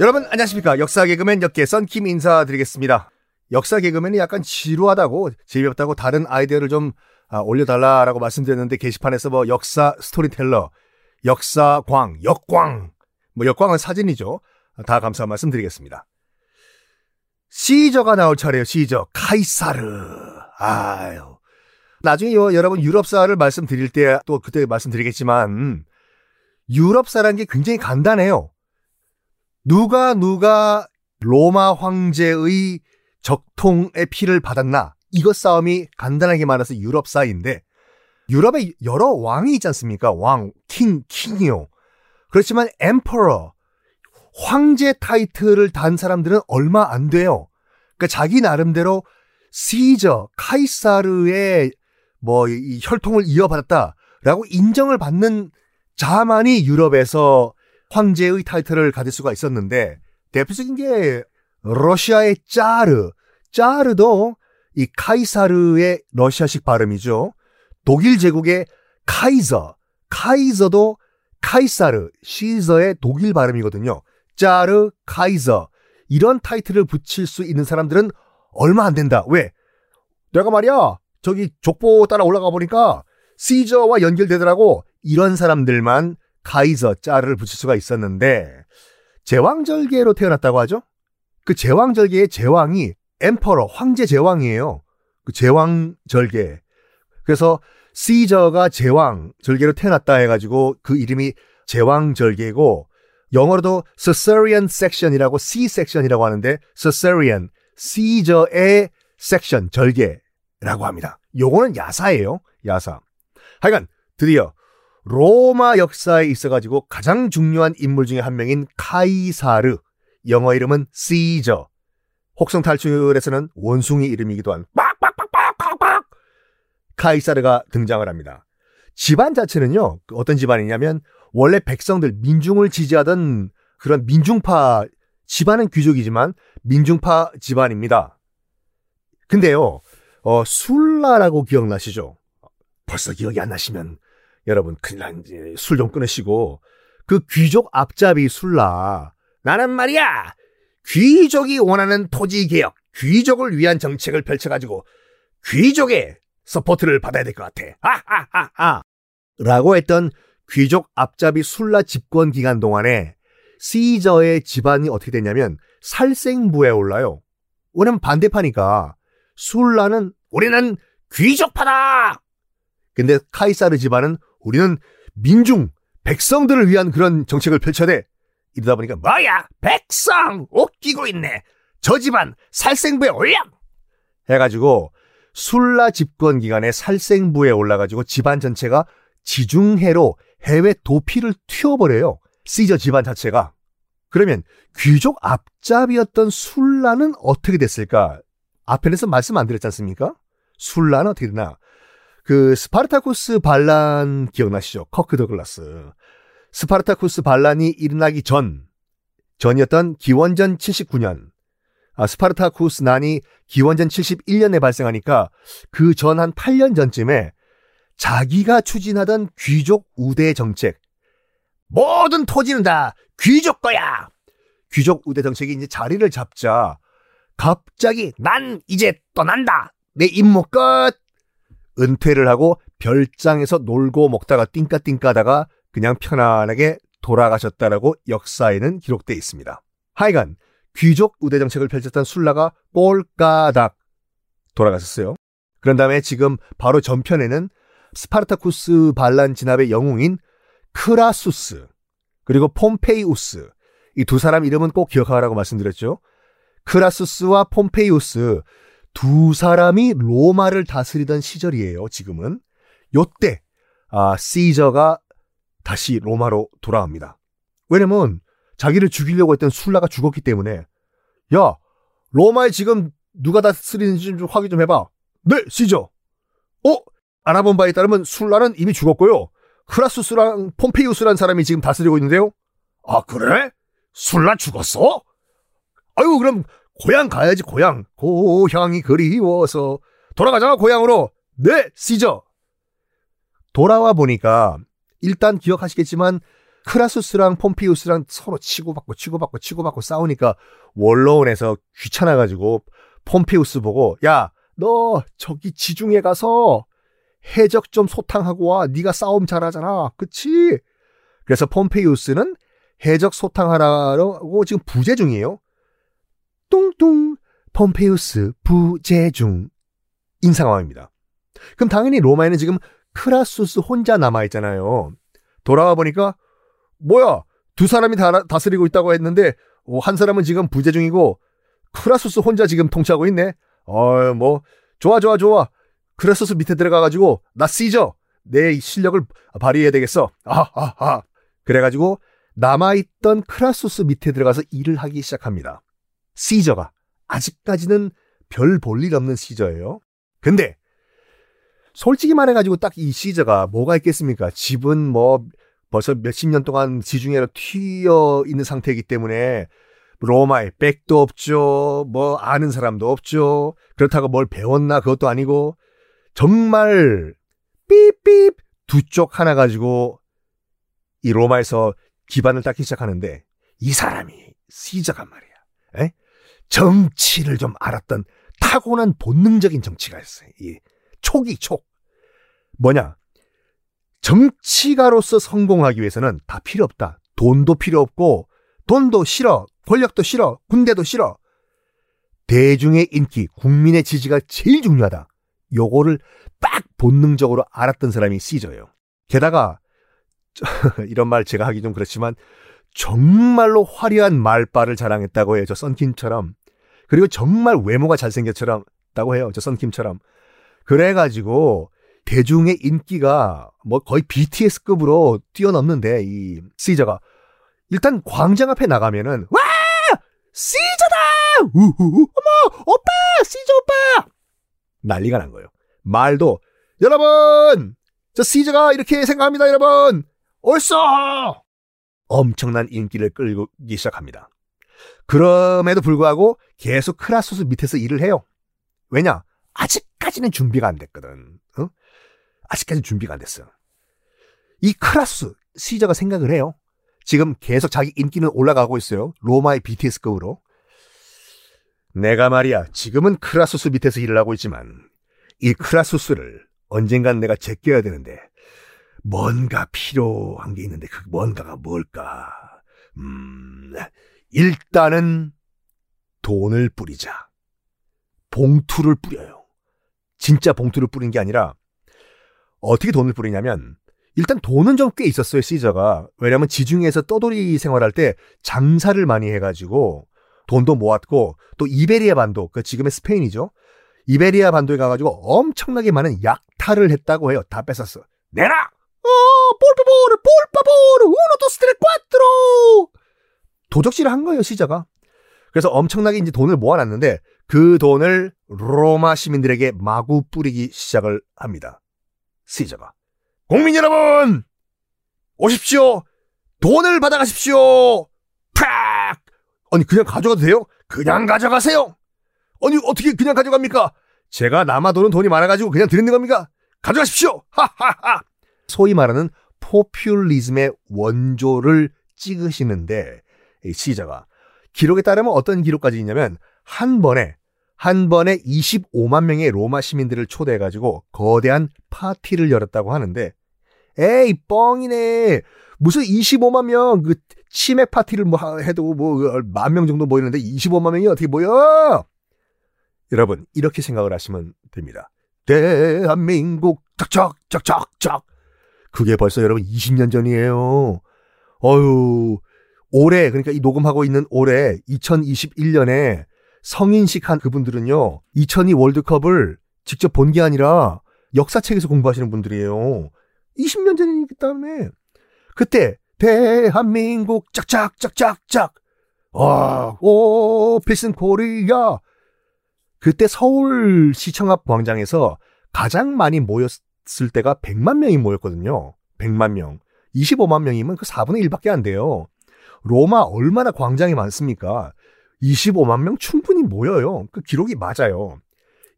여러분 안녕하십니까. 역사 개그맨 역계 썬킴 인사드리겠습니다. 역사 개그맨이 약간 지루하다고 재미없다고 다른 아이디어를 좀 올려달라라고 말씀드렸는데, 게시판에서 뭐 역사 스토리텔러, 역사광, 역광, 뭐 역광은 사진이죠. 다 감사한 말씀 드리겠습니다. 시저가 나올 차례예요. 시저 카이사르. 아유, 나중에 여러분 유럽사를 말씀드릴 때 또 그때 말씀드리겠지만, 유럽사라는 게 굉장히 간단해요. 누가 로마 황제의 적통의 피를 받았나, 이것 싸움이 간단하게 말해서 유럽사인데, 유럽에 여러 왕이 있지 않습니까? 왕, 킹이요. 그렇지만 emperor, 황제 타이틀을 단 사람들은 얼마 안 돼요. 그러니까 자기 나름대로 시저, 카이사르의 뭐 이 혈통을 이어받았다라고 인정을 받는 자만이 유럽에서 황제의 타이틀을 가질 수가 있었는데, 대표적인 게 러시아의 짜르. 짜르도 이 카이사르의 러시아식 발음이죠. 독일 제국의 카이저. 카이저도 카이사르, 시저의 독일 발음이거든요. 짜르, 카이저. 이런 타이틀을 붙일 수 있는 사람들은 얼마 안 된다. 왜? 내가 말이야, 저기 족보 따라 올라가 보니까 시저와 연결되더라고. 이런 사람들만 카이저, 짜르를 붙일 수가 있었는데, 제왕절개로 태어났다고 하죠? 그 제왕절개의 제왕이 엠퍼러, 황제 제왕이에요. 그 제왕절개. 그래서 시저가 제왕절개로 태어났다 해가지고 그 이름이 제왕절개고, 영어로도 Caesarian section이라고, C section이라고 하는데, Caesarian, 시저의 section, 절개라고 합니다. 요거는 야사예요. 야사. 하여간 드디어 로마 역사에 있어가지고 가장 중요한 인물 중에 한 명인 카이사르, 영어 이름은 시저, 혹성탈출에서는 원숭이 이름이기도 한 빡빡빡빡빡빡 카이사르가 등장을 합니다. 집안 자체는요, 어떤 집안이냐면 원래 백성들, 민중을 지지하던 그런 민중파 집안은 귀족이지만 민중파 집안입니다. 근데요, 술라라고 기억나시죠? 벌써 기억이 안 나시면 여러분 큰일 난, 술 좀 끊으시고. 그 귀족 앞잡이 술라. 나는 말이야, 귀족이 원하는 토지개혁, 귀족을 위한 정책을 펼쳐가지고 귀족의 서포트를 받아야 될 것 같아. 하하하하 라고 했던 귀족 앞잡이 술라 집권 기간 동안에 시저의 집안이 어떻게 됐냐면 살생부에 올라요. 왜냐면 반대파니까. 술라는 우리는 귀족파다! 근데 카이사르 집안은 우리는 민중, 백성들을 위한 그런 정책을 펼쳐야 돼. 이러다 보니까 뭐야, 백성 웃기고 있네, 저 집안 살생부에 올려 해가지고 술라 집권 기간에 살생부에 올라가지고 집안 전체가 지중해로 해외 도피를 튀어버려요. 시저 집안 자체가. 그러면 귀족 앞잡이였던 술라는 어떻게 됐을까? 앞에서 말씀 안 드렸지 않습니까? 술라는 어떻게 됐나? 그 스파르타쿠스 반란 기억나시죠? 커크 더글라스. 스파르타쿠스 반란이 일어나기 전이었던 기원전 79년, 스파르타쿠스 난이 기원전 71년에 발생하니까 그 전 한 8년 전쯤에 자기가 추진하던 귀족 우대 정책, 모든 토지는 다 귀족 거야! 귀족 우대 정책이 이제 자리를 잡자, 갑자기 난 이제 떠난다! 내 임무 끝! 은퇴를 하고 별장에서 놀고 먹다가 띵까띵까다가 그냥 편안하게 돌아가셨다라고 역사에는 기록돼 있습니다. 하여간 귀족 우대 정책을 펼쳤던 술라가 꼴까닥 돌아가셨어요. 그런 다음에 지금 바로 전편에는 스파르타쿠스 반란 진압의 영웅인 크라수스, 그리고 폼페이우스, 이 두 사람 이름은 꼭 기억하라고 말씀드렸죠. 크라수스와 폼페이우스 두 사람이 로마를 다스리던 시절이에요. 지금은. 요때 시저가 다시 로마로 돌아옵니다. 왜냐면 자기를 죽이려고 했던 술라가 죽었기 때문에, 야, 로마에 지금 누가 다스리는지 좀 확인 좀 해봐. 네, 시저. 알아본 바에 따르면 술라는 이미 죽었고요, 크라수스랑 폼페이우스라는 사람이 지금 다스리고 있는데요. 아, 그래? 술라 죽었어? 아유, 그럼 고향 가야지. 고향이 그리워서 돌아가자, 고향으로. 네, 시저. 돌아와 보니까 일단 기억하시겠지만 크라수스랑 폼피우스랑 서로 치고받고 싸우니까 원로원에서 귀찮아가지고 폼피우스 보고, 야, 너 저기 지중해 가서 해적 좀 소탕하고 와. 네가 싸움 잘하잖아. 그치? 그래서 폼페이우스는 해적 소탕하라고 지금 부재 중이에요. 뚱뚱 폼페이우스 부재 중인 상황입니다. 그럼 당연히 로마에는 지금 크라수스 혼자 남아있잖아요. 돌아와 보니까 뭐야, 두 사람이 다스리고 있다고 했는데 한 사람은 지금 부재 중이고 크라수스 혼자 지금 통치하고 있네. 뭐 좋아. 크라수스 밑에 들어가가지고 나 시저 내 실력을 발휘해야 되겠어. 그래가지고 남아있던 크라수스 밑에 들어가서 일을 하기 시작합니다. 시저가 아직까지는 별 볼일 없는 시저예요. 근데 솔직히 말해가지고 딱 이 시저가 뭐가 있겠습니까? 집은 뭐 벌써 몇십 년 동안 지중해로 튀어 있는 상태이기 때문에 로마에 백도 없죠. 뭐 아는 사람도 없죠. 그렇다고 뭘 배웠나 그것도 아니고 정말 삐삐 두 쪽 하나 가지고 이 로마에서 기반을 닦기 시작하는데, 이 사람이 시저가 말이야, 정치를 좀 알았던 타고난 본능적인 정치가 있어요. 이 촉. 뭐냐, 정치가로서 성공하기 위해서는 다 필요 없다. 돈도 필요 없고, 돈도 싫어, 권력도 싫어, 군대도 싫어. 대중의 인기, 국민의 지지가 제일 중요하다. 요거를 딱 본능적으로 알았던 사람이 시저예요. 게다가 이런 말 제가 하기 좀 그렇지만 정말로 화려한 말빨을 자랑했다고 해요. 저 썬킴처럼. 그리고 정말 외모가 잘생겼다고 해요. 저 썬킴처럼. 그래가지고 대중의 인기가 뭐 거의 BTS급으로 뛰어넘는데, 이 시저가 일단 광장 앞에 나가면은 와! 시저다! 우후후! 어머! 오빠! 시저 오빠! 난리가 난 거예요. 말도, 여러분! 저 시저가 이렇게 생각합니다, 여러분! 옳소! 엄청난 인기를 끌기 시작합니다. 그럼에도 불구하고 계속 크라수스 밑에서 일을 해요. 왜냐? 아직까지는 준비가 안 됐거든. 아직까지는 준비가 안 됐어. 이 크라수스, 시저가 생각을 해요. 지금 계속 자기 인기는 올라가고 있어요. 로마의 BTS급으로. 내가 말이야, 지금은 크라수스 밑에서 일을 하고 있지만 이 크라수스를 언젠간 내가 제껴야 되는데 뭔가 필요한 게 있는데 그 뭔가가 뭘까? 일단은 돈을 뿌리자. 봉투를 뿌려요. 진짜 봉투를 뿌린 게 아니라, 어떻게 돈을 뿌리냐면, 일단 돈은 좀 꽤 있었어요, 시저가. 왜냐면 지중해에서 떠돌이 생활할 때 장사를 많이 해가지고 돈도 모았고, 또 이베리아 반도, 그 지금의 스페인이죠. 이베리아 반도에 가가지고 엄청나게 많은 약탈을 했다고 해요. 다 뺏었어. 내놔! 볼파보르, 우노도스트레 꽈트로! 도적질을 한 거예요, 시저가. 그래서 엄청나게 이제 돈을 모아놨는데, 그 돈을 로마 시민들에게 마구 뿌리기 시작을 합니다. 시저가. 국민 여러분! 오십시오! 돈을 받아가십시오! 팍! 아니, 그냥 가져가도 돼요? 그냥 가져가세요! 아니, 어떻게 그냥 가져갑니까? 제가 남아도는 돈이 많아가지고 그냥 드리는 겁니까? 가져가십시오! 하하하! 소위 말하는 포퓰리즘의 원조를 찍으시는데, 이 시저가. 기록에 따르면 어떤 기록까지 있냐면, 한 번에 25만 명의 로마 시민들을 초대해가지고 거대한 파티를 열었다고 하는데, 에이, 뻥이네. 무슨 25만 명, 그, 치맥 파티를 뭐 해도 뭐, 만 명 정도 모이는데 25만 명이 어떻게 모여? 여러분, 이렇게 생각을 하시면 됩니다. 대한민국, 쩍쩍. 그게 벌써 여러분 20년 전이에요. 어휴, 올해, 그러니까 이 녹음하고 있는 올해, 2021년에 성인식한 그분들은요, 2002 월드컵을 직접 본 게 아니라 역사책에서 공부하시는 분들이에요. 20년 전이기 때문에. 그때, 대한민국, 쫙. 오, 필승 코리아. 그때 서울시청 앞 광장에서 가장 많이 모였을 때가 100만 명이 모였거든요. 100만 명. 25만 명이면 그 4분의 1밖에 안 돼요. 로마 얼마나 광장이 많습니까? 25만 명 충분히 모여요. 그 기록이 맞아요.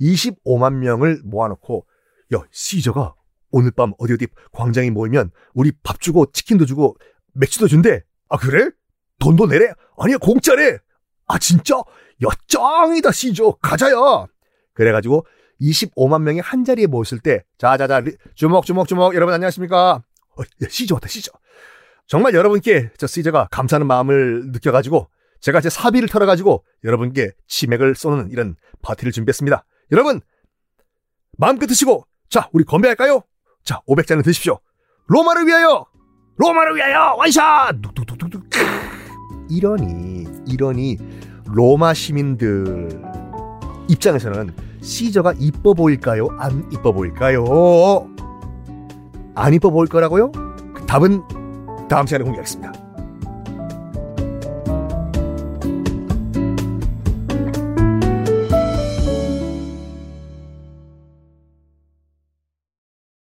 25만 명을 모아놓고, 야, 시저가 오늘 밤 어디 광장에 모이면 우리 밥 주고 치킨도 주고 맥주도 준대. 아 그래? 돈도 내래? 아니야 공짜래. 아 진짜? 야 짱이다 시조 가자야. 그래가지고 25만 명이 한자리에 모였을 때 자자자 주먹 여러분 안녕하십니까. 야, 시조 왔다 시조. 정말 여러분께 저 시저가 감사하는 마음을 느껴가지고 제가 제 사비를 털어가지고 여러분께 치맥을 쏘는 이런 파티를 준비했습니다. 여러분 마음껏 드시고 자 우리 건배할까요? 자 500잔을 드십시오. 로마를 위하여! 로마를 위하여! 원샷! 뚝뚝뚝뚝. 이러니 로마 시민들 입장에서는 시저가 이뻐 보일까요? 안 이뻐 보일까요? 안 이뻐 보일 거라고요? 그 답은 다음 시간에 공개하겠습니다.